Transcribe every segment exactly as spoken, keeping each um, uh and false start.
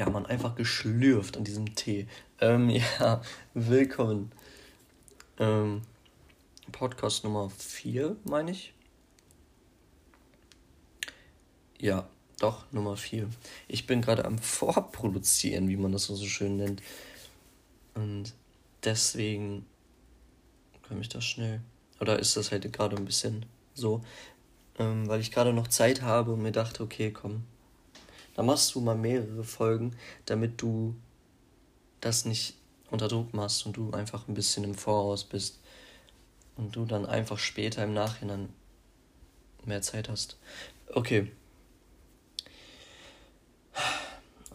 Ja, man, einfach geschlürft an diesem Tee. Ähm, ja, willkommen. Ähm, Podcast Nummer vier, meine ich. Ja, doch, Nummer vier. Ich bin gerade am Vorproduzieren, wie man das so schön nennt. Und deswegen kann ich das schnell... Oder ist das halt gerade ein bisschen so, ähm, weil ich gerade noch Zeit habe und mir dachte, okay, komm. Dann machst du mal mehrere Folgen, damit du das nicht unter Druck machst und du einfach ein bisschen im Voraus bist und du dann einfach später im Nachhinein mehr Zeit hast. Okay.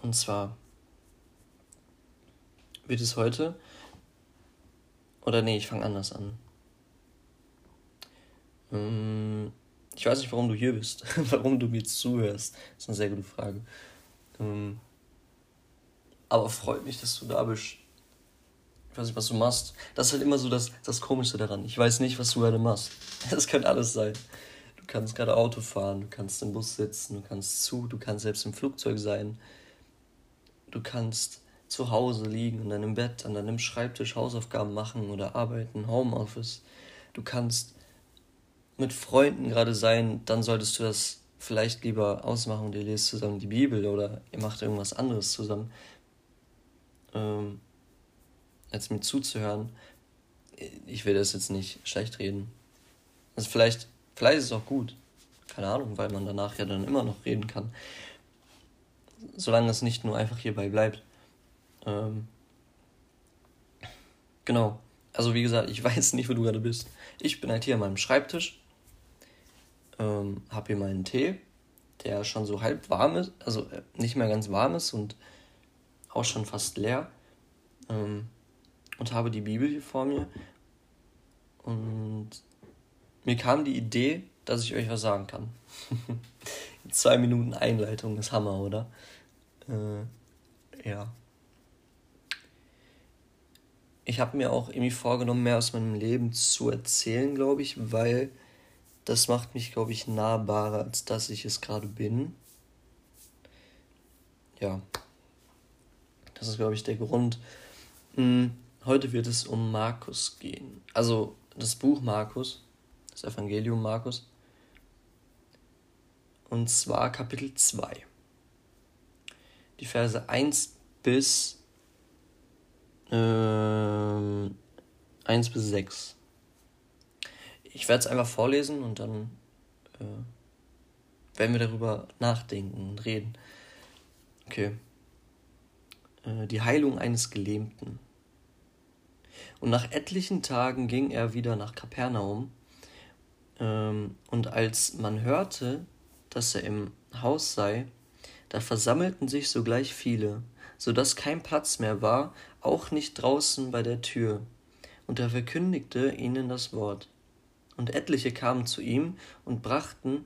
Und zwar wird es heute... Oder nee, ich fange anders an. Ähm... Ich weiß nicht, warum du hier bist, warum du mir zuhörst. Das ist eine sehr gute Frage. Ähm, aber freut mich, dass du da bist. Ich weiß nicht, was du machst. Das ist halt immer so das, das Komische daran. Ich weiß nicht, was du gerade machst. Das kann alles sein. Du kannst gerade Auto fahren, du kannst im Bus sitzen, du kannst zu, du kannst selbst im Flugzeug sein. Du kannst zu Hause liegen, in deinem Bett, an deinem Schreibtisch Hausaufgaben machen oder arbeiten, Homeoffice. Du kannst... mit Freunden gerade sein, dann solltest du das vielleicht lieber ausmachen und ihr lest zusammen die Bibel oder ihr macht irgendwas anderes zusammen, ähm, als mir zuzuhören. Ich will das jetzt nicht schlecht reden. Also vielleicht, vielleicht ist es auch gut. Keine Ahnung, weil man danach ja dann immer noch reden kann. Solange es nicht nur einfach hierbei bleibt. Ähm, genau. Also wie gesagt, ich weiß nicht, wo du gerade bist. Ich bin halt hier an meinem Schreibtisch. Ähm, hab hier meinen Tee, der schon so halb warm ist, also nicht mehr ganz warm ist und auch schon fast leer. Ähm, und habe die Bibel hier vor mir. Und mir kam die Idee, dass ich euch was sagen kann. Zwei Minuten Einleitung ist Hammer, oder? Äh, ja. Ich habe mir auch irgendwie vorgenommen, mehr aus meinem Leben zu erzählen, glaube ich, weil das macht mich, glaube ich, nahbarer, als dass ich es gerade bin. Ja, das ist, glaube ich, der Grund. Hm, heute wird es um Markus gehen. Also das Buch Markus, das Evangelium Markus. Und zwar Kapitel zwei. Die Verse eins bis... Ähm, eins bis sechs. Ich werde es einfach vorlesen und dann äh, werden wir darüber nachdenken und reden. Okay. Äh, die Heilung eines Gelähmten. Und nach etlichen Tagen ging er wieder nach Kapernaum. Ähm, und als man hörte, dass er im Haus sei, da versammelten sich sogleich viele, sodass kein Platz mehr war, auch nicht draußen bei der Tür. Und er verkündigte ihnen das Wort. Und etliche kamen zu ihm und brachten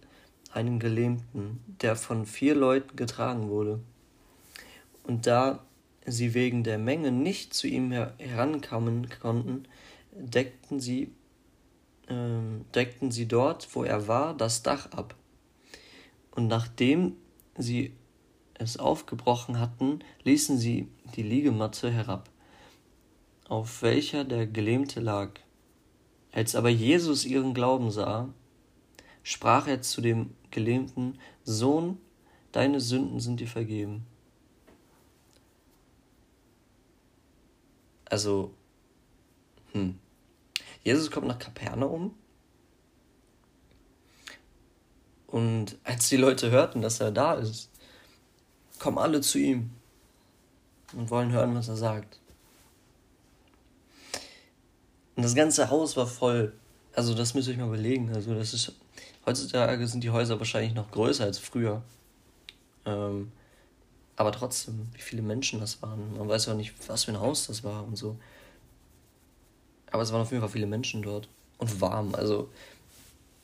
einen Gelähmten, der von vier Leuten getragen wurde. Und da sie wegen der Menge nicht zu ihm her- herankommen konnten, deckten sie, äh, deckten sie dort, wo er war, das Dach ab. Und nachdem sie es aufgebrochen hatten, ließen sie die Liegematte herab, auf welcher der Gelähmte lag. Als aber Jesus ihren Glauben sah, sprach er zu dem Gelähmten: Sohn, deine Sünden sind dir vergeben. Also, hm. Jesus kommt nach Kapernaum. Und als die Leute hörten, dass er da ist, kommen alle zu ihm und wollen hören, was er sagt. Und das ganze Haus war voll. Also das müsst ihr euch mal überlegen. Also das ist, heutzutage sind die Häuser wahrscheinlich noch größer als früher. Ähm, aber trotzdem, wie viele Menschen das waren. Man weiß ja nicht, was für ein Haus das war und so. Aber es waren auf jeden Fall viele Menschen dort. Und warm. Also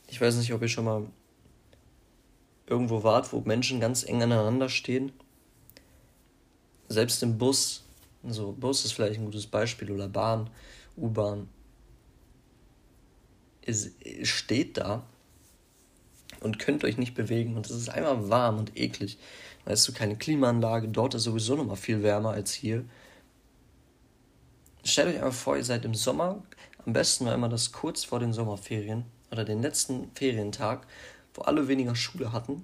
ich weiß nicht, ob ihr schon mal irgendwo wart, wo Menschen ganz eng aneinander stehen. Selbst im Bus, also Bus ist vielleicht ein gutes Beispiel, oder Bahn, U-Bahn, es steht da und könnt euch nicht bewegen und es ist einmal warm und eklig. Da hast du keine Klimaanlage, dort ist sowieso nochmal viel wärmer als hier. Stellt euch einmal vor, ihr seid im Sommer, am besten war immer das kurz vor den Sommerferien oder den letzten Ferientag, wo alle weniger Schule hatten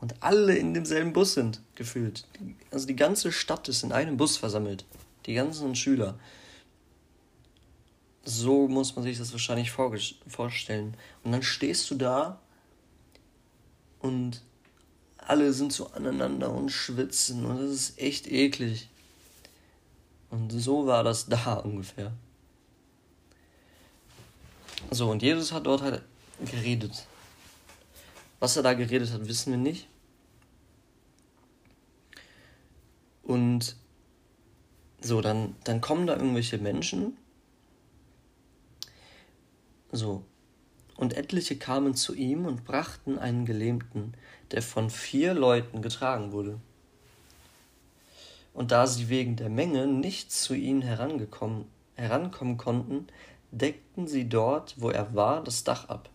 und alle in demselben Bus sind, gefühlt. Also die ganze Stadt ist in einem Bus versammelt, die ganzen Schüler. So muss man sich das wahrscheinlich vorstellen. Und dann stehst du da und alle sind so aneinander und schwitzen und das ist echt eklig. Und so war das da ungefähr. So, und Jesus hat dort halt geredet. Was er da geredet hat, wissen wir nicht. Und so, dann, dann kommen da irgendwelche Menschen. So, und etliche kamen zu ihm und brachten einen Gelähmten, der von vier Leuten getragen wurde. Und da sie wegen der Menge nicht zu ihm herangekommen, herankommen konnten, deckten sie dort, wo er war, das Dach ab.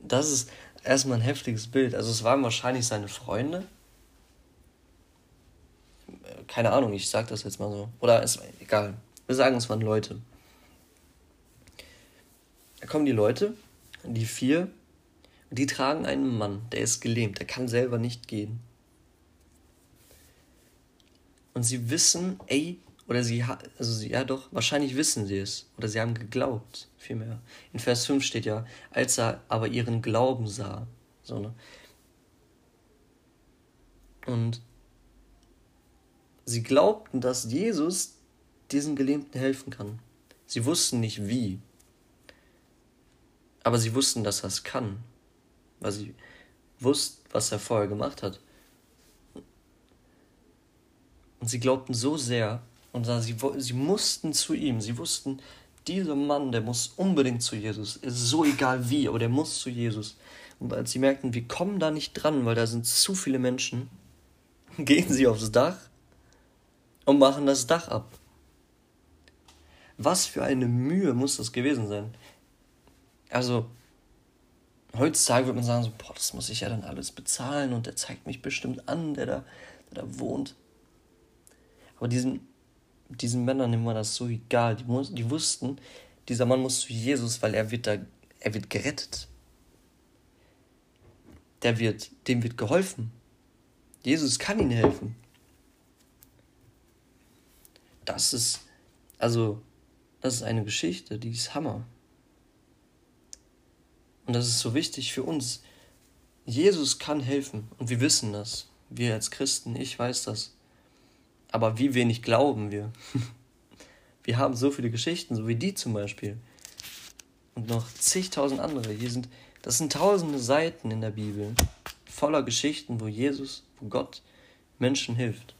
Das ist erstmal ein heftiges Bild. Also es waren wahrscheinlich seine Freunde. Keine Ahnung, ich sag das jetzt mal so. Oder ist egal. Wir sagen, es waren Leute. Da kommen die Leute, die vier, die tragen einen Mann, der ist gelähmt, der kann selber nicht gehen. Und sie wissen, ey, oder sie, also sie, ja doch, wahrscheinlich wissen sie es. Oder sie haben geglaubt, vielmehr. In Vers fünf steht ja, als er aber ihren Glauben sah. So, ne? Und sie glaubten, dass Jesus diesen Gelähmten helfen kann. Sie wussten nicht wie. Aber sie wussten, dass er es kann. Weil sie wussten, was er vorher gemacht hat. Und sie glaubten so sehr, und sie, sie mussten zu ihm, sie wussten, dieser Mann, der muss unbedingt zu Jesus, ist so egal wie, aber der muss zu Jesus. Und als sie merkten, wir kommen da nicht dran, weil da sind zu viele Menschen, gehen sie aufs Dach und machen das Dach ab. Was für eine Mühe muss das gewesen sein? Also, heutzutage würde man sagen, so, boah, das muss ich ja dann alles bezahlen und der zeigt mich bestimmt an, der da, der da wohnt. Aber diesen, diesen Männern war das so egal. Die, muss, die wussten, dieser Mann muss zu Jesus, weil er wird da, er wird gerettet. Der wird, dem wird geholfen. Jesus kann ihnen helfen. Das ist, also, das ist eine Geschichte, die ist Hammer. Und das ist so wichtig für uns. Jesus kann helfen und wir wissen das. Wir als Christen, ich weiß das. Aber wie wenig glauben wir. Wir haben so viele Geschichten, so wie die zum Beispiel. Und noch zigtausend andere. Hier sind, das sind tausende Seiten in der Bibel, voller Geschichten, wo Jesus, wo Gott Menschen hilft,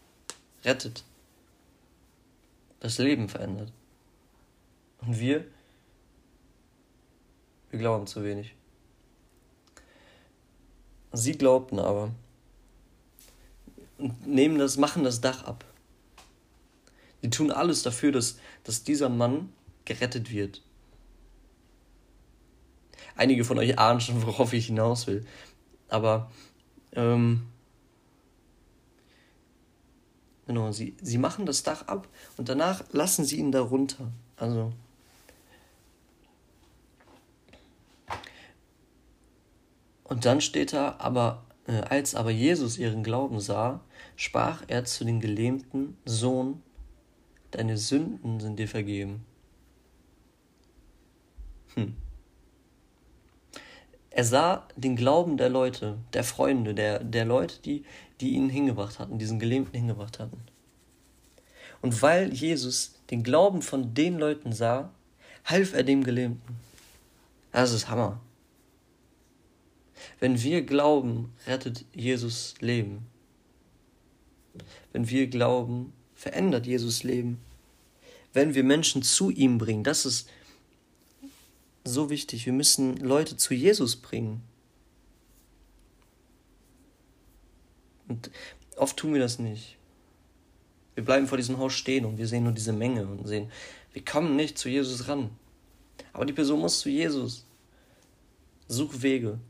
rettet, das Leben verändert. Und wir, wir glauben zu wenig. Sie glaubten aber und nehmen das, machen das Dach ab. Die tun alles dafür, dass, dass dieser Mann gerettet wird. Einige von euch ahnen schon, worauf ich hinaus will. Aber, ähm, genau, sie, sie machen das Dach ab und danach lassen sie ihn da runter. Also, und dann steht da, aber, äh, als aber Jesus ihren Glauben sah, sprach er zu den Gelähmten, Sohn, deine Sünden sind dir vergeben. Hm. Er sah den Glauben der Leute, der Freunde, der, der Leute, die, die ihn hingebracht hatten, diesen Gelähmten hingebracht hatten. Und weil Jesus den Glauben von den Leuten sah, half er dem Gelähmten. Das ist Hammer. Wenn wir glauben, rettet Jesus Leben. Wenn wir glauben, verändert Jesus Leben. Wenn wir Menschen zu ihm bringen, das ist so wichtig. Wir müssen Leute zu Jesus bringen. Und oft tun wir das nicht. Wir bleiben vor diesem Haus stehen und wir sehen nur diese Menge und sehen, wir kommen nicht zu Jesus ran. Aber die Person muss zu Jesus. Such Wege.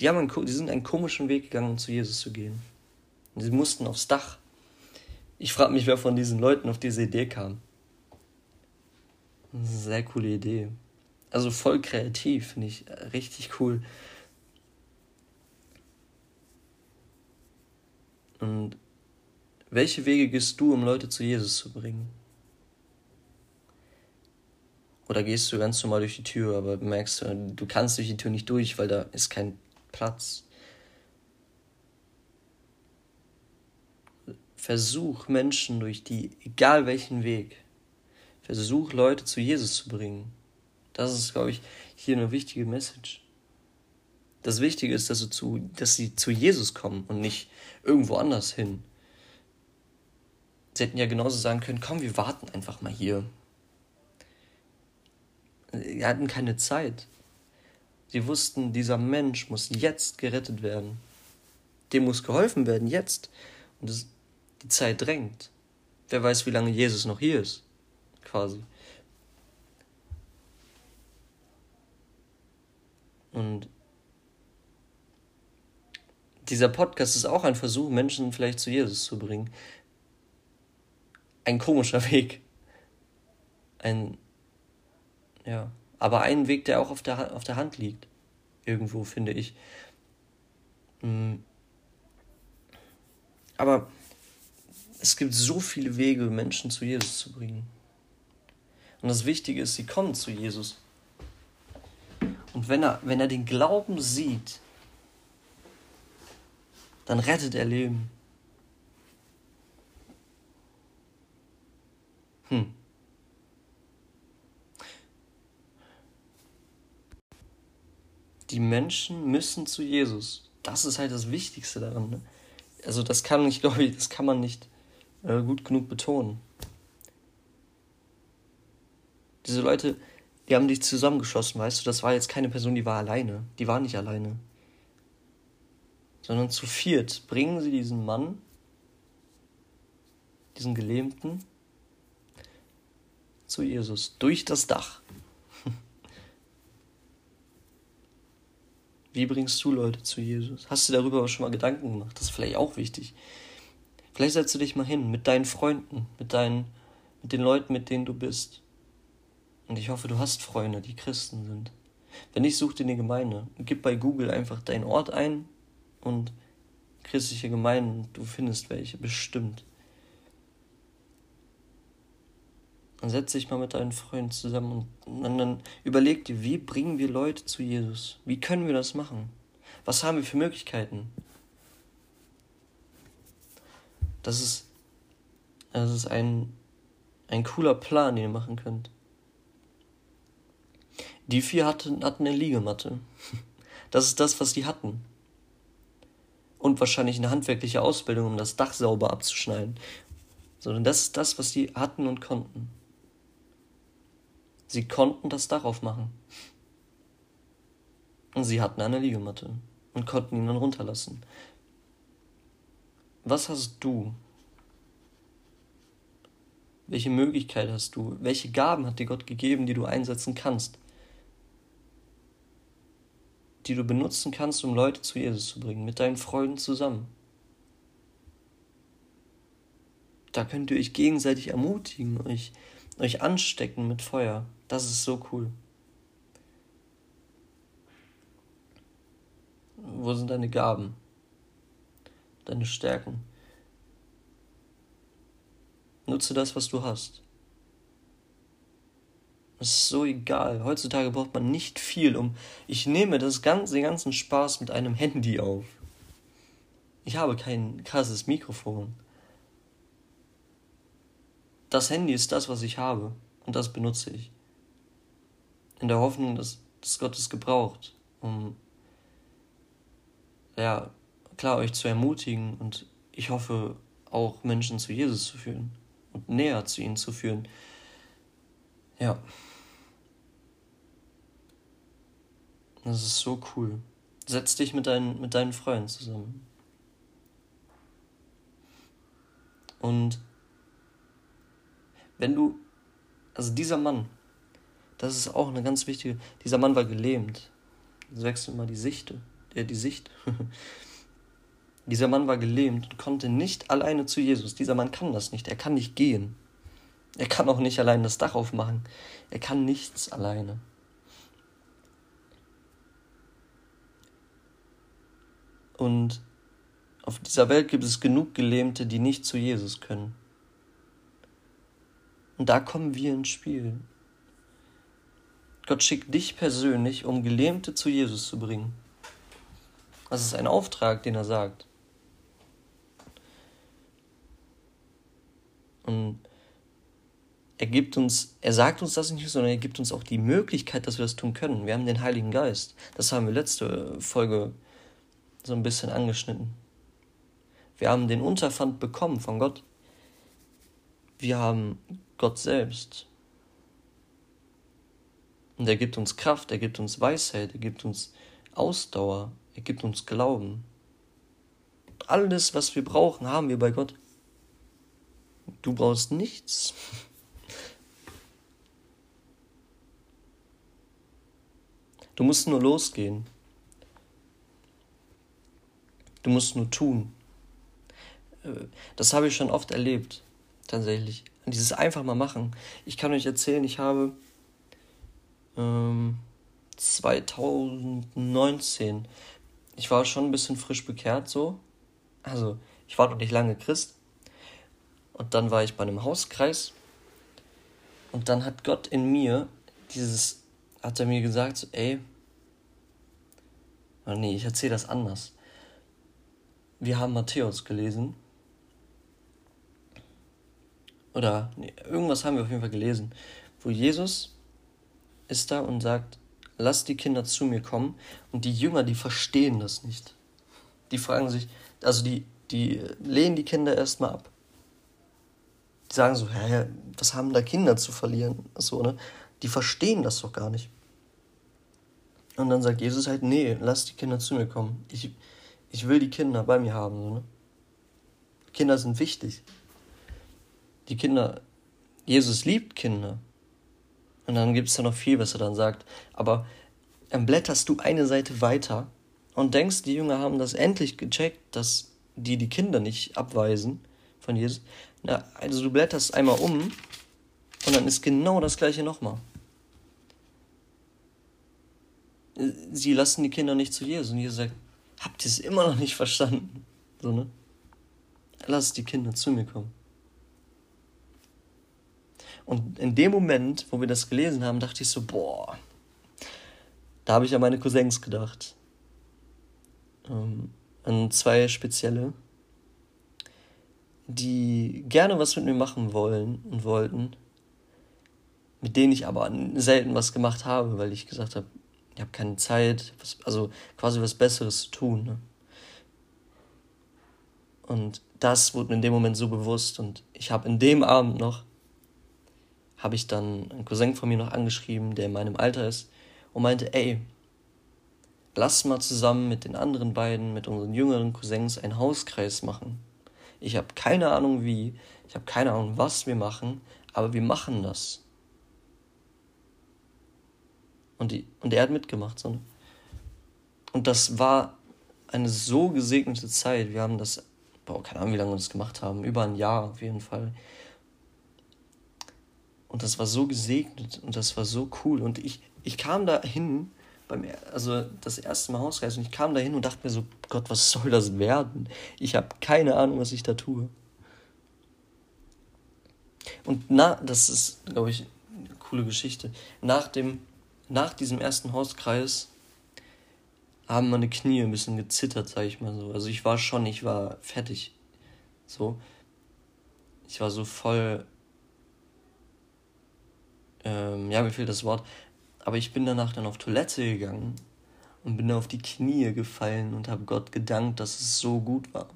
Die, haben einen, die sind einen komischen Weg gegangen, um zu Jesus zu gehen. Und sie mussten aufs Dach. Ich frage mich, wer von diesen Leuten auf diese Idee kam. Das ist eine sehr coole Idee. Also voll kreativ, finde ich richtig cool. Und welche Wege gehst du, um Leute zu Jesus zu bringen? Oder gehst du ganz normal durch die Tür, aber merkst, du kannst durch die Tür nicht durch, weil da ist kein Platz. Versuch Menschen durch die, egal welchen Weg, versuch Leute zu Jesus zu bringen. Das ist, glaube ich, hier eine wichtige Message. Das Wichtige ist, dass sie zu, dass sie zu Jesus kommen und nicht irgendwo anders hin. Sie hätten ja genauso sagen können, komm, wir warten einfach mal hier. Sie hatten keine Zeit. Sie wussten, dieser Mensch muss jetzt gerettet werden. Dem muss geholfen werden, jetzt. Und das, die Zeit drängt. Wer weiß, wie lange Jesus noch hier ist, quasi. Und dieser Podcast ist auch ein Versuch, Menschen vielleicht zu Jesus zu bringen. Ein komischer Weg. Ein, ja, aber ein Weg, der auch auf der, auf der Hand liegt. Irgendwo, finde ich. Aber es gibt so viele Wege, Menschen zu Jesus zu bringen. Und das Wichtige ist, sie kommen zu Jesus. Und wenn er, wenn er den Glauben sieht, dann rettet er Leben. Hm. Die Menschen müssen zu Jesus. Das ist halt das Wichtigste daran. Ne? Also das kann ich, glaube ich, das kann man nicht äh, gut genug betonen. Diese Leute, die haben dich zusammengeschossen, weißt du, das war jetzt keine Person, die war alleine. Die war nicht alleine. Sondern zu viert bringen sie diesen Mann, diesen Gelähmten, zu Jesus, durch das Dach. Wie bringst du Leute zu Jesus? Hast du darüber schon mal Gedanken gemacht? Das ist vielleicht auch wichtig. Vielleicht setzt du dich mal hin mit deinen Freunden, mit deinen, mit den Leuten, mit denen du bist. Und ich hoffe, du hast Freunde, die Christen sind. Wenn nicht, such dir eine Gemeinde. Gib bei Google einfach deinen Ort ein, und christliche Gemeinden, du findest welche, bestimmt. Dann setz dich mal mit deinen Freunden zusammen und, und dann überleg dir, wie bringen wir Leute zu Jesus? Wie können wir das machen? Was haben wir für Möglichkeiten? Das ist, das ist ein, ein cooler Plan, den ihr machen könnt. Die vier hatten, hatten eine Liegematte. Das ist das, was die hatten. Und wahrscheinlich eine handwerkliche Ausbildung, um das Dach sauber abzuschneiden. Sondern das ist das, was sie hatten und konnten. Sie konnten das Dach aufmachen. Und sie hatten eine Liegematte und konnten ihn dann runterlassen. Was hast du? Welche Möglichkeit hast du? Welche Gaben hat dir Gott gegeben, die du einsetzen kannst? Die du benutzen kannst, um Leute zu Jesus zu bringen, mit deinen Freunden zusammen. Da könnt ihr euch gegenseitig ermutigen, euch, euch anstecken mit Feuer. Das ist so cool. Wo sind deine Gaben? Deine Stärken? Nutze das, was du hast. Das ist so egal. Heutzutage braucht man nicht viel, um... Ich nehme das ganze, den ganzen Spaß mit einem Handy auf. Ich habe kein krasses Mikrofon. Das Handy ist das, was ich habe. Und das benutze ich. In der Hoffnung, dass, dass Gott es gebraucht, um... Ja, klar, euch zu ermutigen. Und ich hoffe, auch Menschen zu Jesus zu führen. Und näher zu ihnen zu führen. Ja. Das ist so cool. Setz dich mit deinen, mit deinen Freunden zusammen. Und wenn du, also dieser Mann, das ist auch eine ganz wichtige, dieser Mann war gelähmt. Es wechselt mal die Sicht. Äh, die Sicht. Dieser Mann war gelähmt und konnte nicht alleine zu Jesus. Dieser Mann kann das nicht. Er kann nicht gehen. Er kann auch nicht allein das Dach aufmachen. Er kann nichts alleine. Und auf dieser Welt gibt es genug Gelähmte, die nicht zu Jesus können. Und da kommen wir ins Spiel. Gott schickt dich persönlich, um Gelähmte zu Jesus zu bringen. Das ist ein Auftrag, den er sagt. Und er gibt uns, er sagt uns das nicht, sondern er gibt uns auch die Möglichkeit, dass wir das tun können. Wir haben den Heiligen Geist. Das haben wir letzte Folge so ein bisschen angeschnitten. Wir haben den Unterpfand bekommen von Gott. Wir haben Gott selbst. Und er gibt uns Kraft, er gibt uns Weisheit, er gibt uns Ausdauer, er gibt uns Glauben. Alles, was wir brauchen, haben wir bei Gott. Du brauchst nichts. Du musst nur losgehen. Du musst nur tun. Das habe ich schon oft erlebt, tatsächlich. Dieses einfach mal machen. Ich kann euch erzählen, ich habe ähm, zwanzig neunzehn, ich war schon ein bisschen frisch bekehrt, so. Also, ich war noch nicht lange Christ. Und dann war ich bei einem Hauskreis. Und dann hat Gott in mir dieses, hat er mir gesagt, so, ey, oh nee, ich erzähle das anders. Wir haben Matthäus gelesen. Oder nee, irgendwas haben wir auf jeden Fall gelesen. Wo Jesus ist da und sagt, lass die Kinder zu mir kommen. Und die Jünger, die verstehen das nicht. Die fragen sich, also die, die lehnen die Kinder erstmal ab. Die sagen so, hä, was haben da Kinder zu verlieren? So, ne? Die verstehen das doch gar nicht. Und dann sagt Jesus halt, nee, lass die Kinder zu mir kommen. Ich... Ich will die Kinder bei mir haben. So, ne? Kinder sind wichtig. Die Kinder, Jesus liebt Kinder. Und dann gibt es da noch viel, was er dann sagt. Aber dann blätterst du eine Seite weiter und denkst, die Jünger haben das endlich gecheckt, dass die die Kinder nicht abweisen von Jesus. Na, also du blätterst einmal um und dann ist genau das Gleiche nochmal. Sie lassen die Kinder nicht zu Jesus. Und Jesus sagt, habt ihr es immer noch nicht verstanden? So, ne? Lass die Kinder zu mir kommen. Und in dem Moment, wo wir das gelesen haben, dachte ich so, boah, da habe ich an meine Cousins gedacht. Ähm, an zwei spezielle, die gerne was mit mir machen wollen und wollten, mit denen ich aber selten was gemacht habe, weil ich gesagt habe, ich habe keine Zeit, was, also quasi was Besseres zu tun. Ne? Und das wurde mir in dem Moment so bewusst. Und ich habe in dem Abend noch, habe ich dann einen Cousin von mir noch angeschrieben, der in meinem Alter ist, und meinte, ey, lass mal zusammen mit den anderen beiden, mit unseren jüngeren Cousins einen Hauskreis machen. Ich habe keine Ahnung wie, ich habe keine Ahnung was wir machen, aber wir machen das. Und, die, und er hat mitgemacht. So, ne? Und das war eine so gesegnete Zeit. Wir haben das, boah, keine Ahnung, wie lange wir das gemacht haben. Über ein Jahr auf jeden Fall. Und das war so gesegnet und das war so cool. Und ich, ich kam da hin, also das erste Mal Hauskreis, und ich kam da hin und dachte mir so, Gott, was soll das werden? Ich habe keine Ahnung, was ich da tue. Und na, das ist, glaube ich, eine coole Geschichte. Nach dem Nach diesem ersten Hauskreis haben meine Knie ein bisschen gezittert, sag ich mal so. Also ich war schon, ich war fertig. So. Ich war so voll. Ähm, ja, mir fehlt das Wort. Aber ich bin danach dann auf Toilette gegangen und bin da auf die Knie gefallen und habe Gott gedankt, dass es so gut war.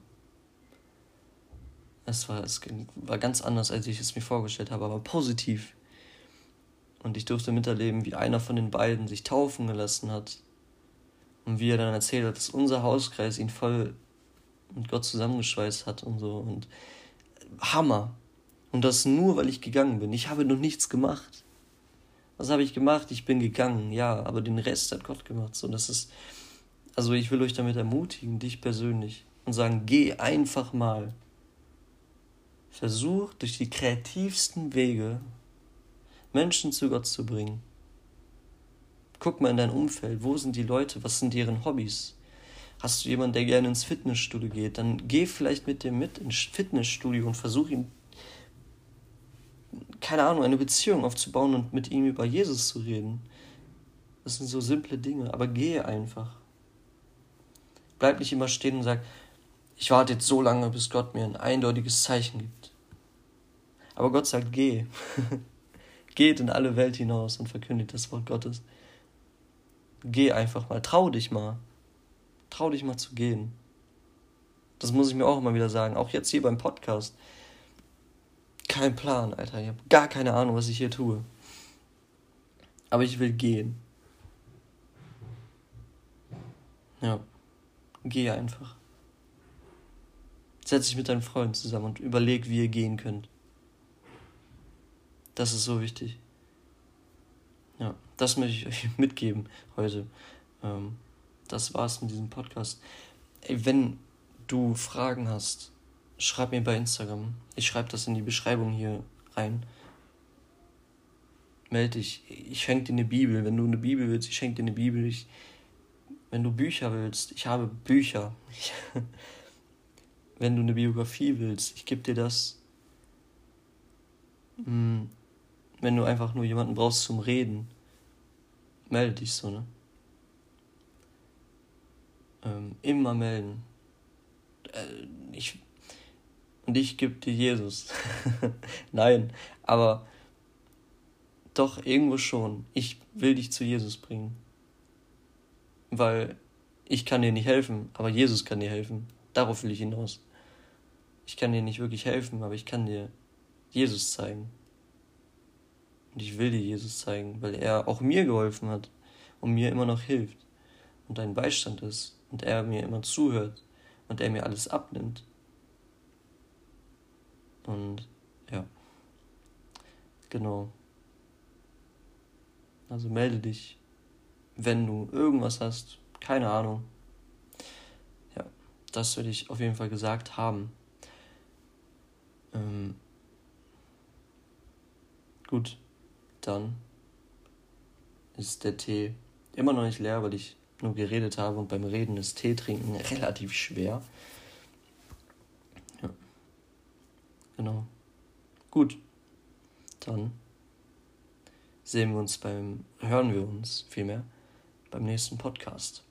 Es war, es war ganz anders, als ich es mir vorgestellt habe, aber positiv. Und ich durfte miterleben, wie einer von den beiden sich taufen gelassen hat. Und wie er dann erzählt hat, dass unser Hauskreis ihn voll mit Gott zusammengeschweißt hat und so. Und Hammer. Und das nur, weil ich gegangen bin. Ich habe noch nichts gemacht. Was habe ich gemacht? Ich bin gegangen, ja, aber den Rest hat Gott gemacht. So, das ist, also ich will euch damit ermutigen, dich persönlich, und sagen, geh einfach mal. Versuch durch die kreativsten Wege Menschen zu Gott zu bringen. Guck mal in dein Umfeld, wo sind die Leute, was sind deren Hobbys? Hast du jemanden, der gerne ins Fitnessstudio geht, dann geh vielleicht mit dem mit ins Fitnessstudio und versuch ihm, keine Ahnung, eine Beziehung aufzubauen und mit ihm über Jesus zu reden. Das sind so simple Dinge, aber geh einfach. Bleib nicht immer stehen und sag, ich warte jetzt so lange, bis Gott mir ein eindeutiges Zeichen gibt. Aber Gott sagt, geh. Geht in alle Welt hinaus und verkündigt das Wort Gottes. Geh einfach mal, trau dich mal. Trau dich mal zu gehen. Das muss ich mir auch immer wieder sagen, auch jetzt hier beim Podcast. Kein Plan, Alter, ich habe gar keine Ahnung, was ich hier tue. Aber ich will gehen. Ja, geh einfach. Setz dich mit deinen Freunden zusammen und überleg, wie ihr gehen könnt. Das ist so wichtig. Ja, das möchte ich euch mitgeben heute. Ähm, das war's mit diesem Podcast. Ey, wenn du Fragen hast, schreib mir bei Instagram. Ich schreibe das in die Beschreibung hier rein. Meld dich. Ich schenke dir eine Bibel. Wenn du eine Bibel willst, ich schenke dir eine Bibel. Ich, wenn du Bücher willst, ich habe Bücher. Ich, wenn du eine Biografie willst, ich gebe dir das. Hm. Wenn du einfach nur jemanden brauchst zum Reden, melde dich so, ne? Ähm, immer melden. Äh, ich, und ich gebe dir Jesus. Nein, aber doch irgendwo schon. Ich will dich zu Jesus bringen. Weil ich kann dir nicht helfen, aber Jesus kann dir helfen. Darauf will ich hinaus. Ich kann dir nicht wirklich helfen, aber ich kann dir Jesus zeigen. Und ich will dir Jesus zeigen, weil er auch mir geholfen hat und mir immer noch hilft und ein Beistand ist und er mir immer zuhört und er mir alles abnimmt. Und ja, genau. Also melde dich, wenn du irgendwas hast, keine Ahnung. Ja, das will ich auf jeden Fall gesagt haben. Ähm, gut. Dann ist der Tee immer noch nicht leer, weil ich nur geredet habe und beim Reden ist Tee trinken relativ schwer. Ja, genau. Gut, dann sehen wir uns beim, hören wir uns vielmehr beim nächsten Podcast.